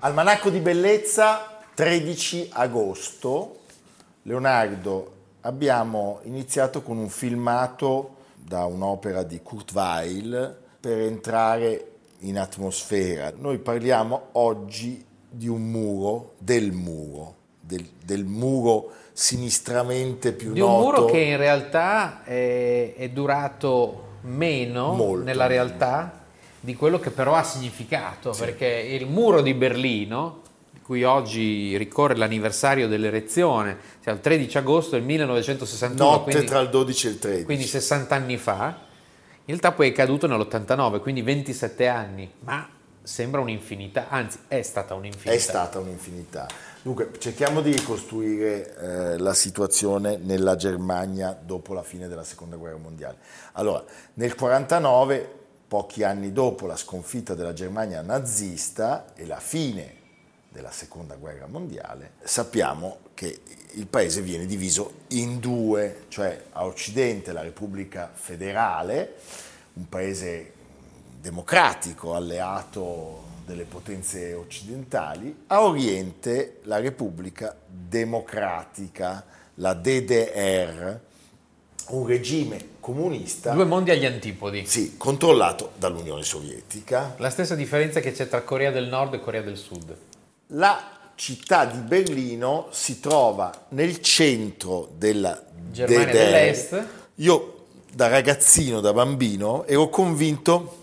Almanacco di Bellezza, 13 agosto. Leonardo, abbiamo iniziato con un filmato da un'opera di Kurt Weill per entrare in atmosfera. Noi parliamo oggi di un muro, del muro sinistramente più noto. Di un muro che in realtà è durato molto nella realtà di quello che però ha significato, sì. Perché il muro di Berlino, di cui oggi ricorre l'anniversario dell'erezione, cioè il 13 agosto del 1961, notte quindi, tra il 12 e il 13, quindi 60 anni fa, in realtà poi è caduto nell'89, quindi 27 anni, ma sembra un'infinità, anzi è stata un'infinità. Dunque cerchiamo di ricostruire la situazione nella Germania dopo la fine della Seconda Guerra Mondiale. Allora, nel 49, pochi anni dopo la sconfitta della Germania nazista e la fine della Seconda Guerra Mondiale, sappiamo che il paese viene diviso in due, cioè a occidente la Repubblica Federale, un paese democratico alleato delle potenze occidentali, a oriente la Repubblica Democratica, la DDR, un regime comunista. Due mondi agli antipodi. Sì, controllato dall'Unione Sovietica. La stessa differenza che c'è tra Corea del Nord e Corea del Sud. La città di Berlino si trova nel centro della Germania DDR. Dell'Est. Io da ragazzino, da bambino, ero convinto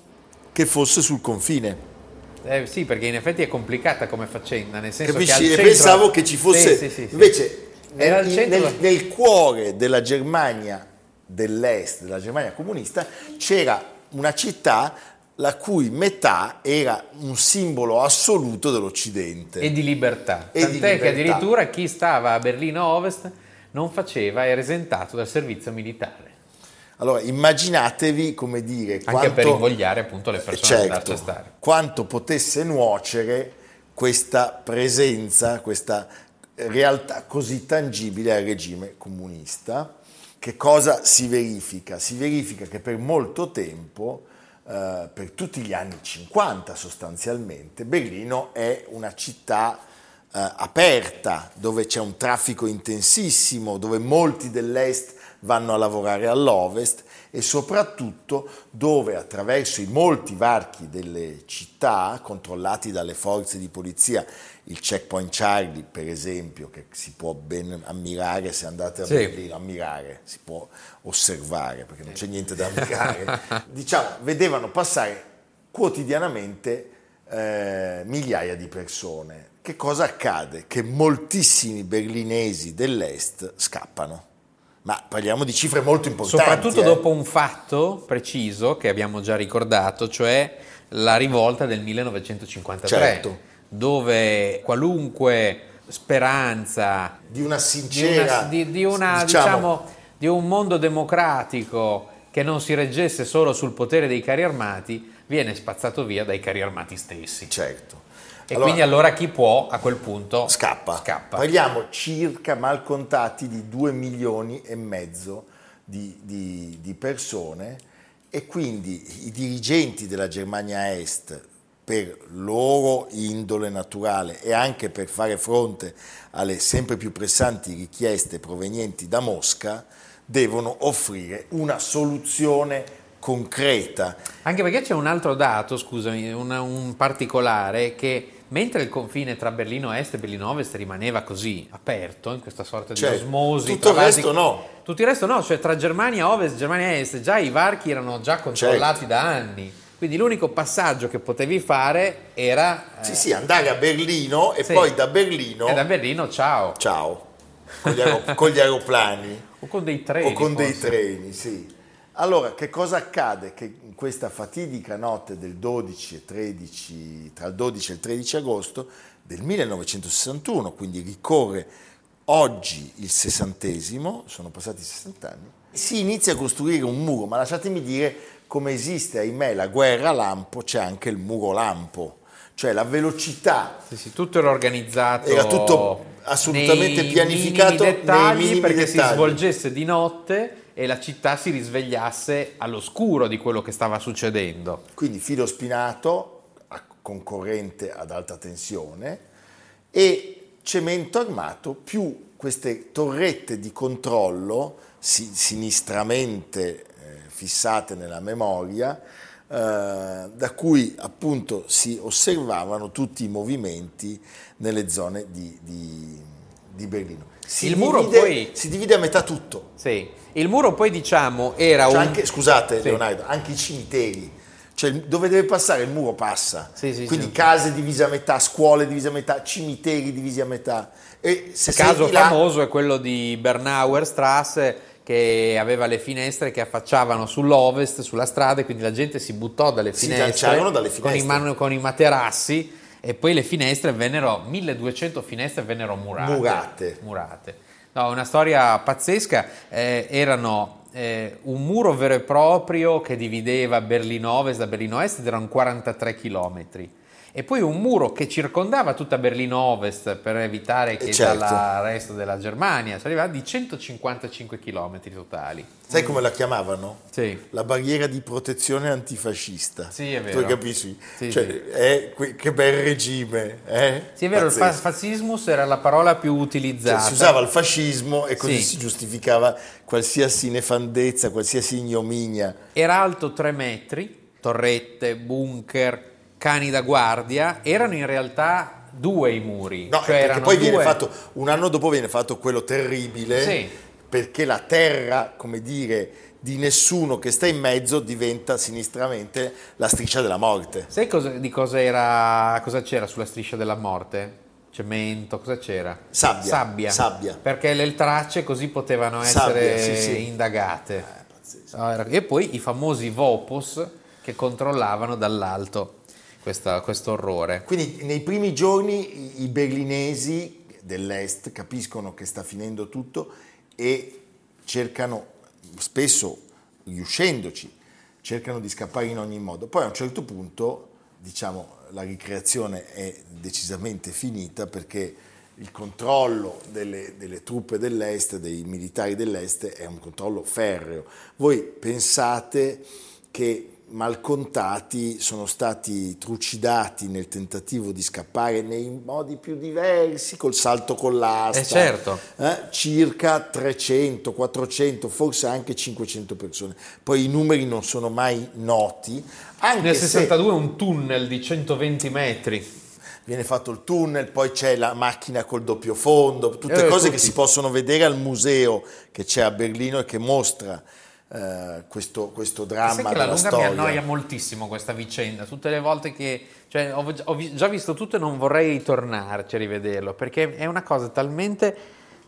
che fosse sul confine. Sì, perché in effetti è complicata come faccenda, nel senso che al centro... pensavo che ci fosse... Sì. Invece... Era nel cuore della Germania dell'Est, della Germania comunista, c'era una città la cui metà era un simbolo assoluto dell'Occidente. E di libertà. Che addirittura chi stava a Berlino Ovest non faceva, era esentato dal servizio militare. Allora, immaginatevi, come dire... Anche quanto, per invogliare appunto le persone ad andarci a stare. Quanto potesse nuocere questa presenza, questa... realtà così tangibile al regime comunista. Che cosa si verifica? Si verifica che per molto tempo, per tutti gli anni 50 sostanzialmente, Berlino è una città aperta, dove c'è un traffico intensissimo, dove molti dell'est vanno a lavorare all'ovest e soprattutto dove attraverso i molti varchi delle città controllati dalle forze di polizia, il Checkpoint Charlie per esempio, che si può ben ammirare se andate a Berlino, ammirare, si può osservare perché non c'è niente da ammirare, diciamo vedevano passare quotidianamente migliaia di persone. Che cosa accade? Che moltissimi berlinesi dell'est scappano. Ma parliamo di cifre molto importanti. Soprattutto dopo un fatto preciso che abbiamo già ricordato, cioè la rivolta del 1953, dove qualunque speranza di una sincera, di un mondo democratico che non si reggesse solo sul potere dei carri armati, viene spazzato via dai carri armati stessi. Certo. E allora, quindi allora chi può a quel punto scappa. Parliamo circa mal contati di 2,5 milioni di persone e quindi i dirigenti della Germania Est per loro indole naturale e anche per fare fronte alle sempre più pressanti richieste provenienti da Mosca devono offrire una soluzione concreta. Anche perché c'è un altro dato, scusami, un particolare che mentre il confine tra Berlino Est e Berlino Ovest rimaneva così aperto, in questa sorta di osmosi. Tutto il resto no. Tutto il resto no, cioè tra Germania Ovest e Germania Est già i varchi erano già controllati da anni. Quindi l'unico passaggio che potevi fare era... Sì, andare a Berlino e poi da Berlino... E da Berlino ciao. Con gli aeroplani. O con dei treni. Sì. Allora, che cosa accade? Che in questa fatidica notte del 12 e 13, tra il 12 e il 13 agosto del 1961, quindi ricorre oggi il 60°, sono passati 60 anni, si inizia a costruire un muro, ma lasciatemi dire... Come esiste, ahimè, la guerra lampo, c'è anche il muro lampo, cioè la velocità. Sì, tutto era organizzato. Era tutto assolutamente pianificato nei minimi dettagli. Si svolgesse di notte e la città si risvegliasse all'oscuro di quello che stava succedendo. Quindi filo spinato, con corrente ad alta tensione, e cemento armato più queste torrette di controllo sinistramente fissate nella memoria, da cui appunto si osservavano tutti i movimenti nelle zone di Berlino. Si divide a metà tutto. Sì. Il muro poi diciamo era Leonardo, anche i cimiteri, cioè dove deve passare il muro passa. Quindi case divise a metà, scuole divise a metà, cimiteri divisi a metà. E se il caso famoso è quello di Bernauer Strasse, che aveva le finestre che affacciavano sull'ovest, sulla strada, e quindi la gente si buttò dalle finestre, con i materassi, e poi le finestre vennero, 1200 finestre vennero murate. No, una storia pazzesca, erano un muro vero e proprio che divideva Berlino Ovest da Berlino Est, ed erano 43 chilometri. E poi un muro che circondava tutta Berlino Ovest per evitare che dal resto della Germania si arrivava di 155 chilometri totali. Sai come la chiamavano? Sì. La barriera di protezione antifascista. Sì, è vero. Tu capisci? Sì, cioè, sì. Che bel regime. Sì, è vero, pazzesco. Il fascismus era la parola più utilizzata. Cioè, si usava il fascismo e così si giustificava qualsiasi nefandezza, qualsiasi ignominia. Era alto 3 metri, torrette, bunker... cani da guardia, erano in realtà due i muri. No, cioè perché poi viene fatto, un anno dopo viene fatto quello terribile, perché la terra, come dire, di nessuno che sta in mezzo diventa sinistramente la striscia della morte. Sai cosa c'era sulla striscia della morte? Cemento, cosa c'era? Sabbia. Perché le tracce così potevano essere indagate. E poi i famosi Vopos che controllavano dall'alto. Questo orrore. Quindi nei primi giorni i berlinesi dell'est capiscono che sta finendo tutto e cercano, spesso riuscendoci, cercano di scappare in ogni modo. Poi a un certo punto, diciamo, la ricreazione è decisamente finita, perché il controllo delle truppe dell'est, dei militari dell'est, è un controllo ferreo. Voi pensate che malcontati sono stati trucidati nel tentativo di scappare nei modi più diversi, col salto con l'asta, circa 300, 400, forse anche 500 persone. Poi i numeri non sono mai noti. Anche nel 62 un tunnel di 120 metri. Viene fatto il tunnel, poi c'è la macchina col doppio fondo, tutte cose che si possono vedere al museo che c'è a Berlino e che mostra questo dramma della storia. Sai che la lunga mi annoia moltissimo questa vicenda, tutte le volte che... Cioè, ho già visto tutto e non vorrei ritornarci a rivederlo, perché è una cosa talmente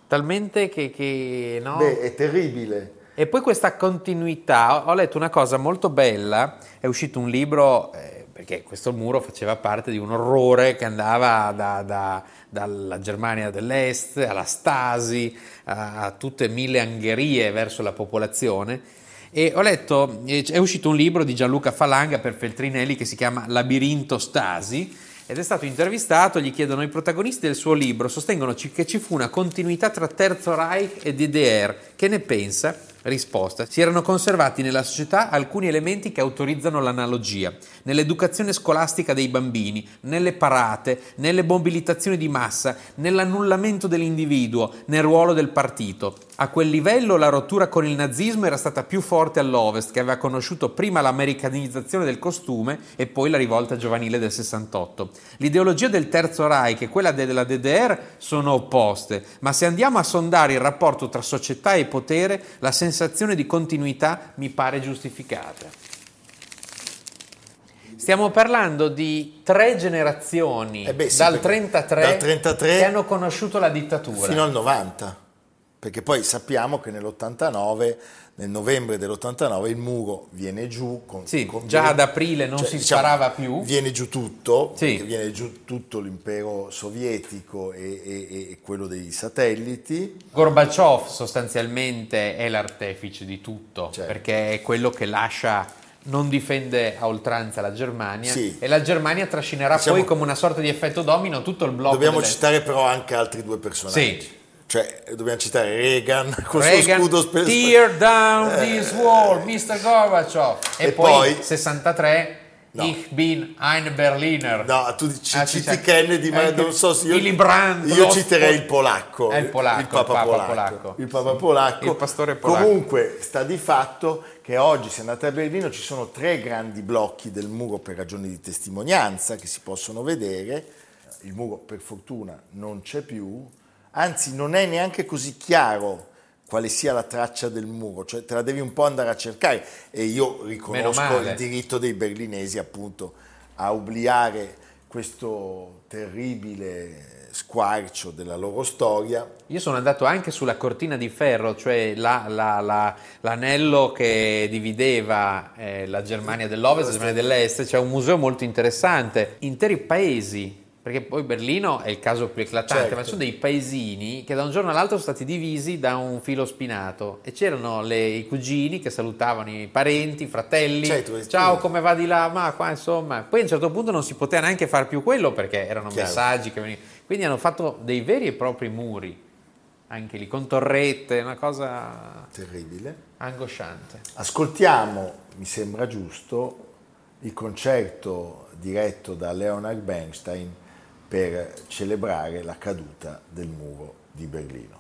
che no? Beh, è terribile. E poi questa continuità, ho letto una cosa molto bella, è uscito un libro... perché questo muro faceva parte di un orrore che andava dalla Germania dell'Est alla Stasi, a tutte mille angherie verso la popolazione. E ho letto, è uscito un libro di Gianluca Falanga per Feltrinelli che si chiama Labirinto Stasi, ed è stato intervistato, gli chiedono: i protagonisti del suo libro sostengono che ci fu una continuità tra Terzo Reich e DDR, che ne pensa? Risposta: si erano conservati nella società alcuni elementi che autorizzano l'analogia, nell'educazione scolastica dei bambini, nelle parate, nelle mobilitazioni di massa, nell'annullamento dell'individuo, nel ruolo del partito. A quel livello la rottura con il nazismo era stata più forte all'Ovest, che aveva conosciuto prima l'americanizzazione del costume e poi la rivolta giovanile del 68. L'ideologia del Terzo Reich e quella della DDR sono opposte, ma se andiamo a sondare il rapporto tra società e potere, la sensazione di continuità mi pare giustificata. Stiamo parlando di tre generazioni, dal 33 che hanno conosciuto la dittatura. Fino al 90. Perché poi sappiamo che nell'89, nel novembre dell'89, il muro viene giù. Già ad aprile non si sparava più. Viene giù tutto, sì. Viene giù tutto l'impero sovietico e quello dei satelliti. Gorbaciov sostanzialmente è l'artefice di tutto, certo. Perché è quello che non difende a oltranza la Germania, sì. E la Germania trascinerà poi come una sorta di effetto domino tutto il blocco. Dobbiamo citare però anche altri due personaggi. Sì. Cioè, dobbiamo citare Reagan con il suo scudo spesso. Tear down this wall, Mr. Gorbaciov. E poi 63, no. Ich bin ein Berliner. No, tu citi Kennedy, ma non so se io citerei il polacco. Il papa polacco. Il papa polacco. Il pastore polacco. Comunque, sta di fatto che oggi, se andate a Berlino, ci sono tre grandi blocchi del muro per ragioni di testimonianza che si possono vedere. Il muro, per fortuna, non c'è più. Anzi, non è neanche così chiaro quale sia la traccia del muro, cioè te la devi un po' andare a cercare, e io riconosco il diritto dei berlinesi appunto a obliare questo terribile squarcio della loro storia. Io sono andato anche sulla cortina di ferro, cioè l'anello che divideva la Germania dell'Ovest e la Germania dell'Est, c'è un museo molto interessante, interi paesi. Perché poi Berlino è il caso più eclatante, certo. Ma ci sono dei paesini che da un giorno all'altro sono stati divisi da un filo spinato e c'erano i cugini che salutavano i parenti, i fratelli, certo. Ciao, come va di là, ma qua insomma. Poi a un certo punto non si poteva neanche far più quello perché erano chiaro. Messaggi che venivano. Quindi hanno fatto dei veri e propri muri, anche lì, con torrette, una cosa terribile, angosciante. Ascoltiamo, mi sembra giusto, il concerto diretto da Leonard Bernstein per celebrare la caduta del muro di Berlino.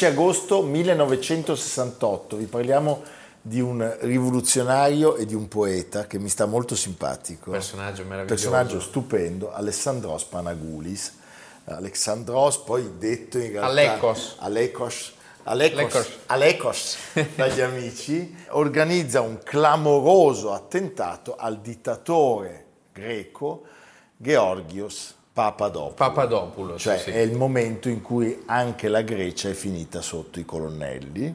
Agosto 1968, vi parliamo di un rivoluzionario e di un poeta che mi sta molto simpatico. Personaggio meraviglioso. Personaggio stupendo, Alexandros Panagoulis. Alexandros, poi detto in realtà Alekos dagli amici, organizza un clamoroso attentato al dittatore greco Georgios Papadopoulos, cioè sì. È il momento in cui anche la Grecia è finita sotto i colonnelli.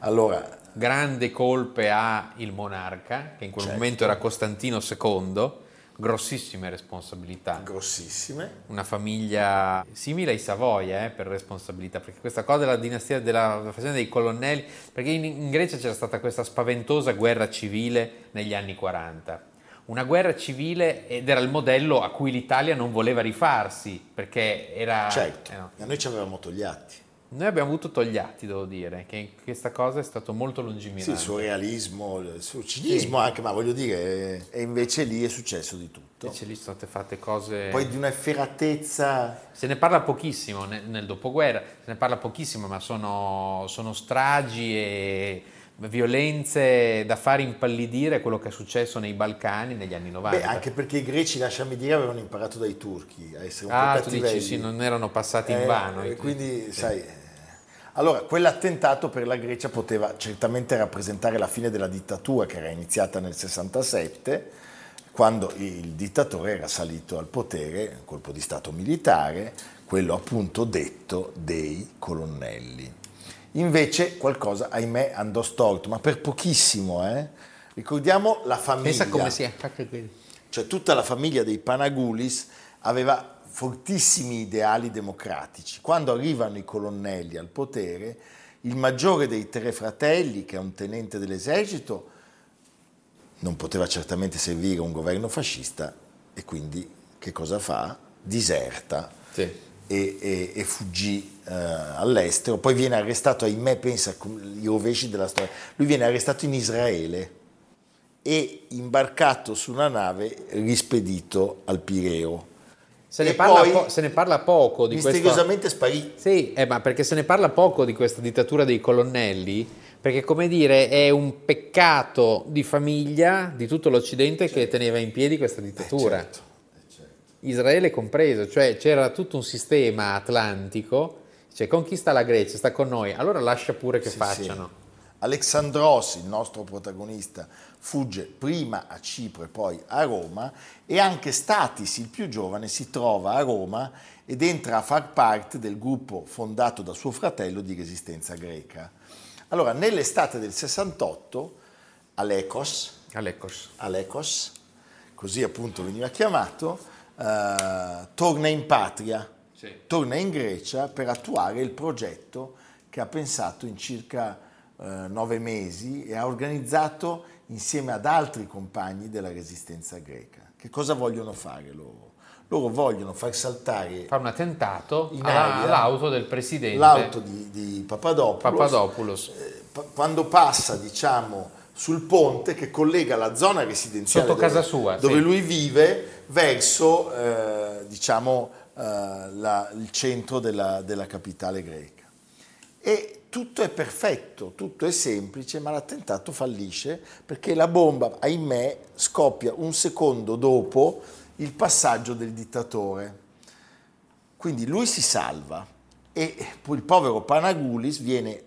Allora, grande colpe ha il monarca, che in quel momento era Costantino II, grossissime responsabilità. Grossissime. Una famiglia simile ai Savoia per responsabilità, perché questa cosa della dinastia della fazione dei colonnelli, perché in Grecia c'era stata questa spaventosa guerra civile negli anni 40. Una guerra civile, ed era il modello a cui l'Italia non voleva rifarsi, perché era... Certo, ma noi ci avevamo Togliatti. Noi abbiamo avuto Togliatti, devo dire, che questa cosa è stato molto lungimirante. Sì, il suo realismo, il suo cinismo anche, ma voglio dire, e invece lì è successo di tutto. Invece lì sono state fatte cose... Poi di una efferatezza... Se ne parla pochissimo nel dopoguerra, ma sono stragi e... violenze da far impallidire quello che è successo nei Balcani negli anni 90. Beh, anche perché i greci, lasciami dire, avevano imparato dai turchi a essere un po' cattivelli. Tu dici, sì, non erano passati in vano. Quindi, sì. Sai, allora, quell'attentato per la Grecia poteva certamente rappresentare la fine della dittatura che era iniziata nel 67, quando il dittatore era salito al potere, un colpo di stato militare, quello appunto detto dei colonnelli. Invece qualcosa, ahimè, andò storto, ma per pochissimo, Ricordiamo la famiglia. Pensa come si è fatta quella. Cioè tutta la famiglia dei Panagoulis aveva fortissimi ideali democratici. Quando arrivano i colonnelli al potere, il maggiore dei tre fratelli, che è un tenente dell'esercito, non poteva certamente servire un governo fascista e quindi che cosa fa? Diserta. Sì. E fuggì all'estero, poi viene arrestato, ahimè, pensa i rovesci della storia, lui viene arrestato in Israele e imbarcato su una nave rispedito al Pireo. Se ne parla poco di questo. Misteriosamente sparì. Sì, ma perché se ne parla poco di questa dittatura dei colonnelli, perché, come dire, è un peccato di famiglia di tutto l'Occidente, certo, che teneva in piedi questa dittatura. Certo. Israele compreso, cioè c'era tutto un sistema atlantico, cioè conquista la Grecia, sta con noi, allora lascia pure che facciano. Sì. Alexandros, il nostro protagonista, fugge prima a Cipro e poi a Roma, e anche Statis, il più giovane, si trova a Roma ed entra a far parte del gruppo fondato da suo fratello di resistenza greca. Allora, nell'estate del 68, Alekos, così appunto veniva chiamato, torna in patria, sì, torna in Grecia per attuare il progetto che ha pensato in circa 9 mesi e ha organizzato insieme ad altri compagni della resistenza greca. Che cosa vogliono fare loro? Loro vogliono far saltare, fa un attentato in aria, all'auto del presidente, l'auto di Papadopoulos. Quando passa, diciamo, sul ponte che collega la zona residenziale sotto casa sua, dove sì, lui vive, verso il centro della capitale greca. E tutto è perfetto, tutto è semplice, ma l'attentato fallisce perché la bomba, ahimè, scoppia un secondo dopo il passaggio del dittatore. Quindi lui si salva e il povero Panagoulis viene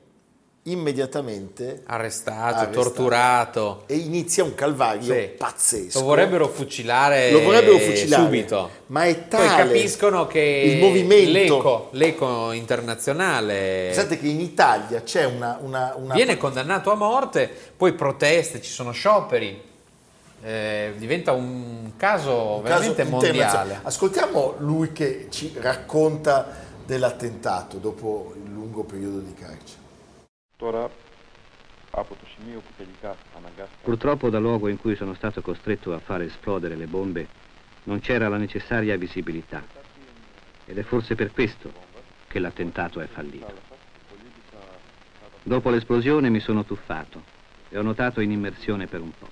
immediatamente arrestato, torturato, e inizia un calvario, sì, pazzesco. Lo vorrebbero fucilare subito, ma è tale, poi capiscono che il movimento, l'eco internazionale. Pensate che in Italia c'è una viene condannato a morte, poi proteste, ci sono scioperi, diventa un caso veramente mondiale. Ascoltiamo lui che ci racconta dell'attentato dopo il lungo periodo di carcere. Purtroppo dal luogo in cui sono stato costretto a far esplodere le bombe non c'era la necessaria visibilità ed è forse per questo che l'attentato è fallito. Dopo l'esplosione mi sono tuffato e ho notato in immersione per un po'.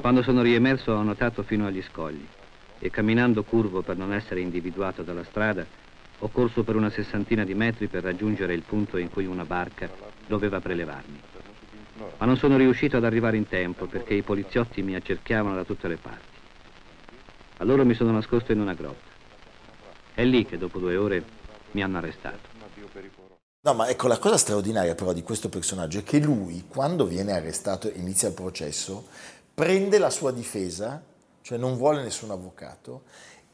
Quando sono riemerso ho notato fino agli scogli e camminando curvo per non essere individuato dalla strada ho corso per una 60ina di metri per raggiungere il punto in cui una barca doveva prelevarmi. Ma non sono riuscito ad arrivare in tempo perché i poliziotti mi accerchiavano da tutte le parti. Allora mi sono nascosto in una grotta. È lì che dopo 2 ore mi hanno arrestato. No, ma ecco, la cosa straordinaria però di questo personaggio è che lui, quando viene arrestato e inizia il processo, prende la sua difesa, cioè non vuole nessun avvocato,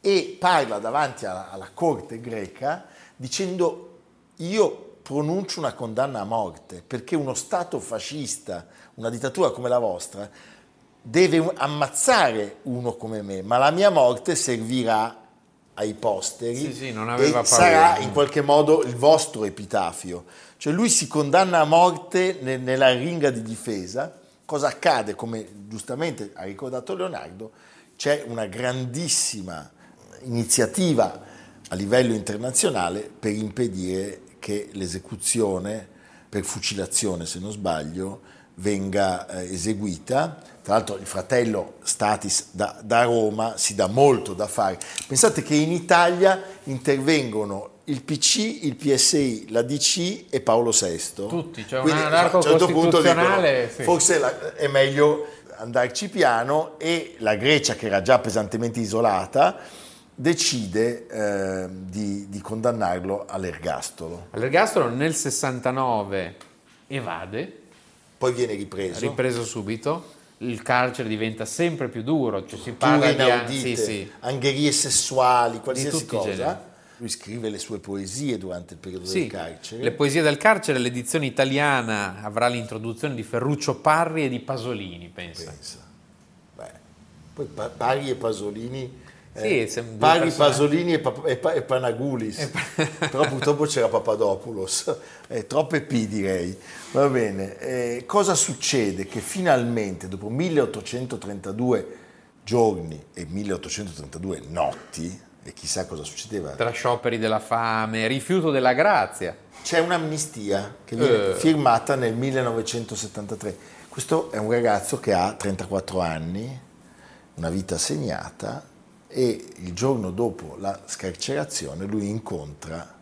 e parla davanti alla corte greca dicendo: io pronuncio una condanna a morte perché uno stato fascista, una dittatura come la vostra, deve ammazzare uno come me, ma la mia morte servirà ai posteri, non aveva e paura, sarà in qualche modo il vostro epitafio. Cioè lui si condanna a morte nella ringa di difesa. Cosa accade? Come giustamente ha ricordato Leonardo, c'è una grandissima iniziativa a livello internazionale per impedire che l'esecuzione per fucilazione, se non sbaglio, venga eseguita. Tra l'altro il fratello Statis da Roma si dà molto da fare. Pensate che in Italia intervengono il PC, il PSI, la DC e Paolo VI. Tutti, cioè un anarco costituzionale. Dicono, sì. Forse è meglio andarci piano, e la Grecia, che era già pesantemente isolata, decide di condannarlo all'ergastolo. All'ergastolo nel 69 evade. Poi viene ripreso. Ripreso subito. Il carcere diventa sempre più duro, cioè si parla di inaudite, angherie sessuali, qualsiasi cosa. Lui scrive le sue poesie durante il periodo del carcere. Le poesie del carcere, l'edizione italiana avrà l'introduzione di Ferruccio Parri e di Pasolini, pensa. Beh, poi Parri e Pasolini. Parri, Pasolini e Panagoulis, però purtroppo c'era Papadopoulos, troppe P, direi. Va bene, cosa succede? Che finalmente dopo 1832 giorni e 1832 notti, e chissà cosa succedeva, tra scioperi della fame, rifiuto della grazia, c'è un'amnistia che viene firmata nel 1973. Questo è un ragazzo che ha 34 anni, una vita segnata. E il giorno dopo la scarcerazione lui incontra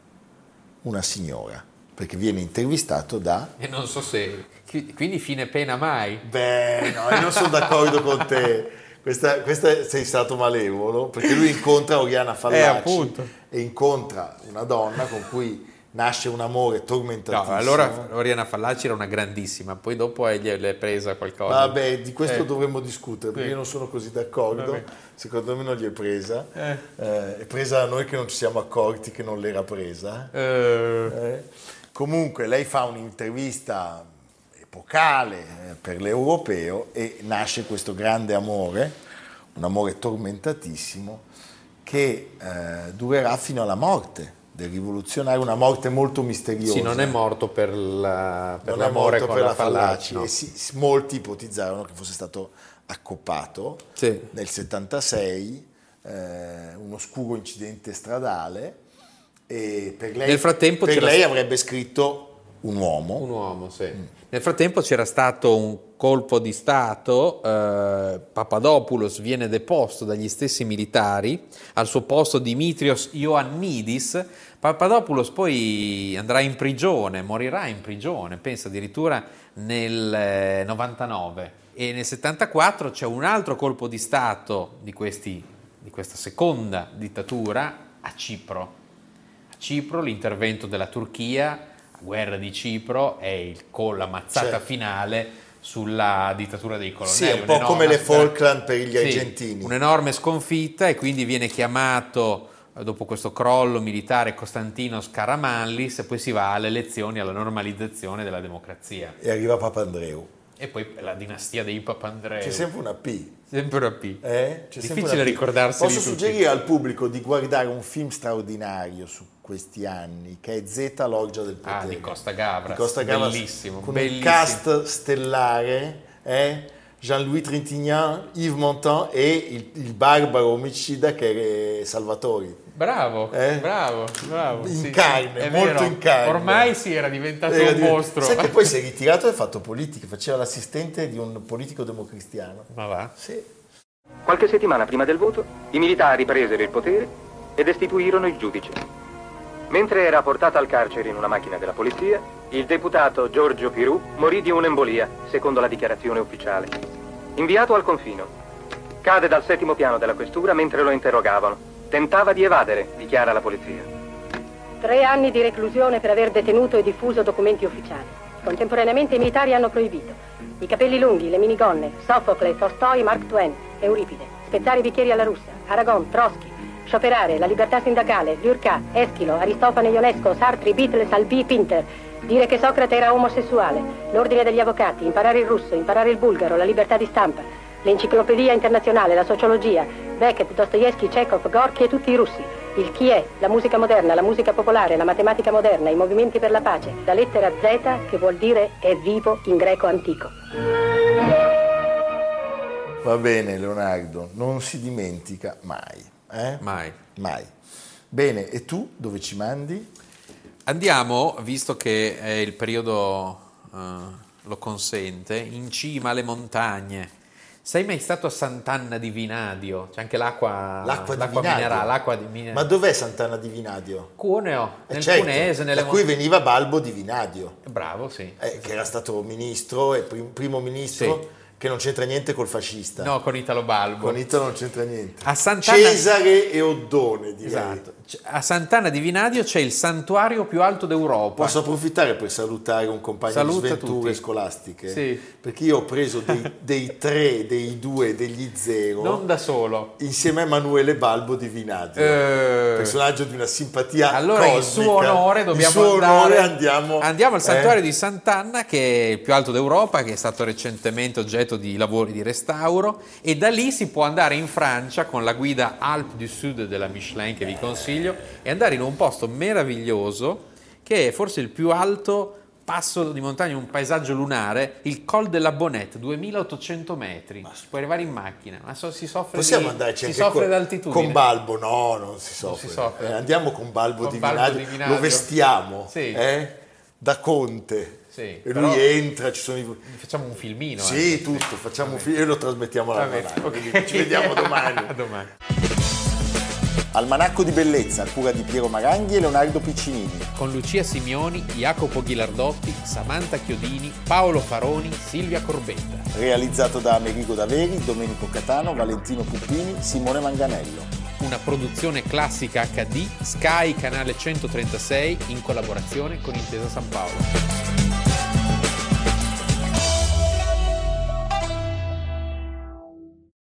una signora, perché viene intervistato da... E non so se... Quindi fine pena mai? Beh, no, io non sono d'accordo con te. Questa sei stato malevolo, perché lui incontra Oriana Fallaci e incontra una donna con cui nasce un amore tormentatissimo. No, allora Oriana Fallaci era una grandissima, poi dopo è presa qualcosa. Vabbè, di questo dovremmo discutere, perché io non sono così d'accordo. Vabbè. Secondo me non gli è presa. È presa a noi che non ci siamo accorti che non l'era presa. Comunque lei fa un'intervista epocale per l'Europeo e nasce questo grande amore, un amore tormentatissimo che durerà fino alla morte del rivoluzionario, una morte molto misteriosa. Sì, non è morto per l'amore morto con per la Fallaci. No. Molti ipotizzarono che fosse stato accoppato nel 76, un oscuro incidente stradale, e per lei, nel frattempo per lei avrebbe scritto un uomo, sì. Nel frattempo c'era stato un colpo di stato, Papadopoulos viene deposto dagli stessi militari, al suo posto Dimitrios Ioannidis. Papadopoulos poi andrà in prigione, morirà in prigione, pensa addirittura nel 99, e nel 74 c'è un altro colpo di stato di questa seconda dittatura a Cipro. A Cipro l'intervento della Turchia, guerra di Cipro, è la mazzata finale sulla dittatura dei colonnelli. Sì, un po' come le Falkland per gli argentini. Un'enorme sconfitta, e quindi viene chiamato, dopo questo crollo militare, Costantino Scaramalli, e poi si va alle elezioni, alla normalizzazione della democrazia. E arriva Papandreou. E poi la dinastia dei Papandreou. C'è sempre una P. C'è difficile sempre una P. Ricordarseli tutti. Posso suggerire al pubblico di guardare un film straordinario su questi anni, che è Z, l'orgia del potere, di Costa Gavras, bellissimo, con un cast stellare, Jean-Louis Trintignant, Yves Montand e il barbaro omicida che è Salvatore. Bravo. In carne, è molto in carne. Ormai era diventato un mostro. Sai che poi si è ritirato e ha fatto politica, faceva l'assistente di un politico democristiano. Ma va? Sì. Qualche settimana prima del voto, i militari presero il potere e destituirono il giudice. Mentre era portato al carcere in una macchina della polizia, il deputato Giorgio Pirù morì di un'embolia, secondo la dichiarazione ufficiale. Inviato al confino, cade dal 7° piano della questura mentre lo interrogavano. Tentava di evadere, dichiara la polizia. 3 anni di reclusione per aver detenuto e diffuso documenti ufficiali. Contemporaneamente i militari hanno proibito i capelli lunghi, le minigonne, Soffocle, Tolstoi, Mark Twain, Euripide, spezzare i bicchieri alla russa, Aragon, Trotsky, scioperare, la libertà sindacale, Durkheim, Eschilo, Aristofane, Ionesco, Sartre, Beatles, Salvi, Pinter, dire che Socrate era omosessuale, l'ordine degli avvocati, imparare il russo, imparare il bulgaro, la libertà di stampa, l'enciclopedia internazionale, la sociologia, Beckett, Dostoevskij, Chekhov, Gorky e tutti i russi, il chi è, la musica moderna, la musica popolare, la matematica moderna, i movimenti per la pace, la lettera Z che vuol dire è vivo in greco antico. Va bene, Leonardo, non si dimentica mai. Mai. Bene, e tu dove ci mandi? Andiamo, visto che è il periodo lo consente, in cima alle montagne. Sei mai stato a Sant'Anna di Vinadio? C'è anche l'acqua minerale. L'acqua di Ma dov'è Sant'Anna di Vinadio? Cuneo, nel certo, Cuneese. Da cui veniva Balbo di Vinadio. Bravo, sì. Che era stato ministro e primo ministro, sì, che non c'entra niente col fascista. No, con Italo Balbo. Con Italo non c'entra niente. A Sant'Anna... Cesare e Oddone, direi. Esatto. A Sant'Anna di Vinadio c'è il santuario più alto d'Europa. Posso approfittare per salutare un compagno di sventure scolastiche? Sì. Perché io ho preso dei 3, dei 2, degli 0. Non da solo. Insieme a Emanuele Balbo di Vinadio. Personaggio di una simpatia cosmica. In suo onore andiamo al santuario di Sant'Anna, che è il più alto d'Europa, che è stato recentemente oggetto di lavori di restauro, e da lì si può andare in Francia con la guida Alpes du Sud della Michelin, che vi consiglio, e andare in un posto meraviglioso che è forse il più alto passo di montagna, un paesaggio lunare, il Col della Bonnette, 2800 metri, puoi arrivare in macchina, ma si soffre, d'altitudine. Con Balbo no, non si soffre. Andiamo con Balbo di Vinadio, lo vestiamo, sì, da conte. Sì, e lui entra, ci sono facciamo un filmino. Sì, tutto, facciamo un film e lo trasmettiamo alla radio. Okay. Ci vediamo domani. Domani. Almanacco di bellezza, a cura di Piero Maranghi e Leonardo Piccinini. Con Lucia Simioni, Jacopo Ghilardotti, Samantha Chiodini, Paolo Faroni, Silvia Corbetta. Realizzato da Amerigo Daveri, Domenico Catano, Valentino Puppini, Simone Manganello. Una produzione classica HD, Sky Canale 136, in collaborazione con Intesa San Paolo.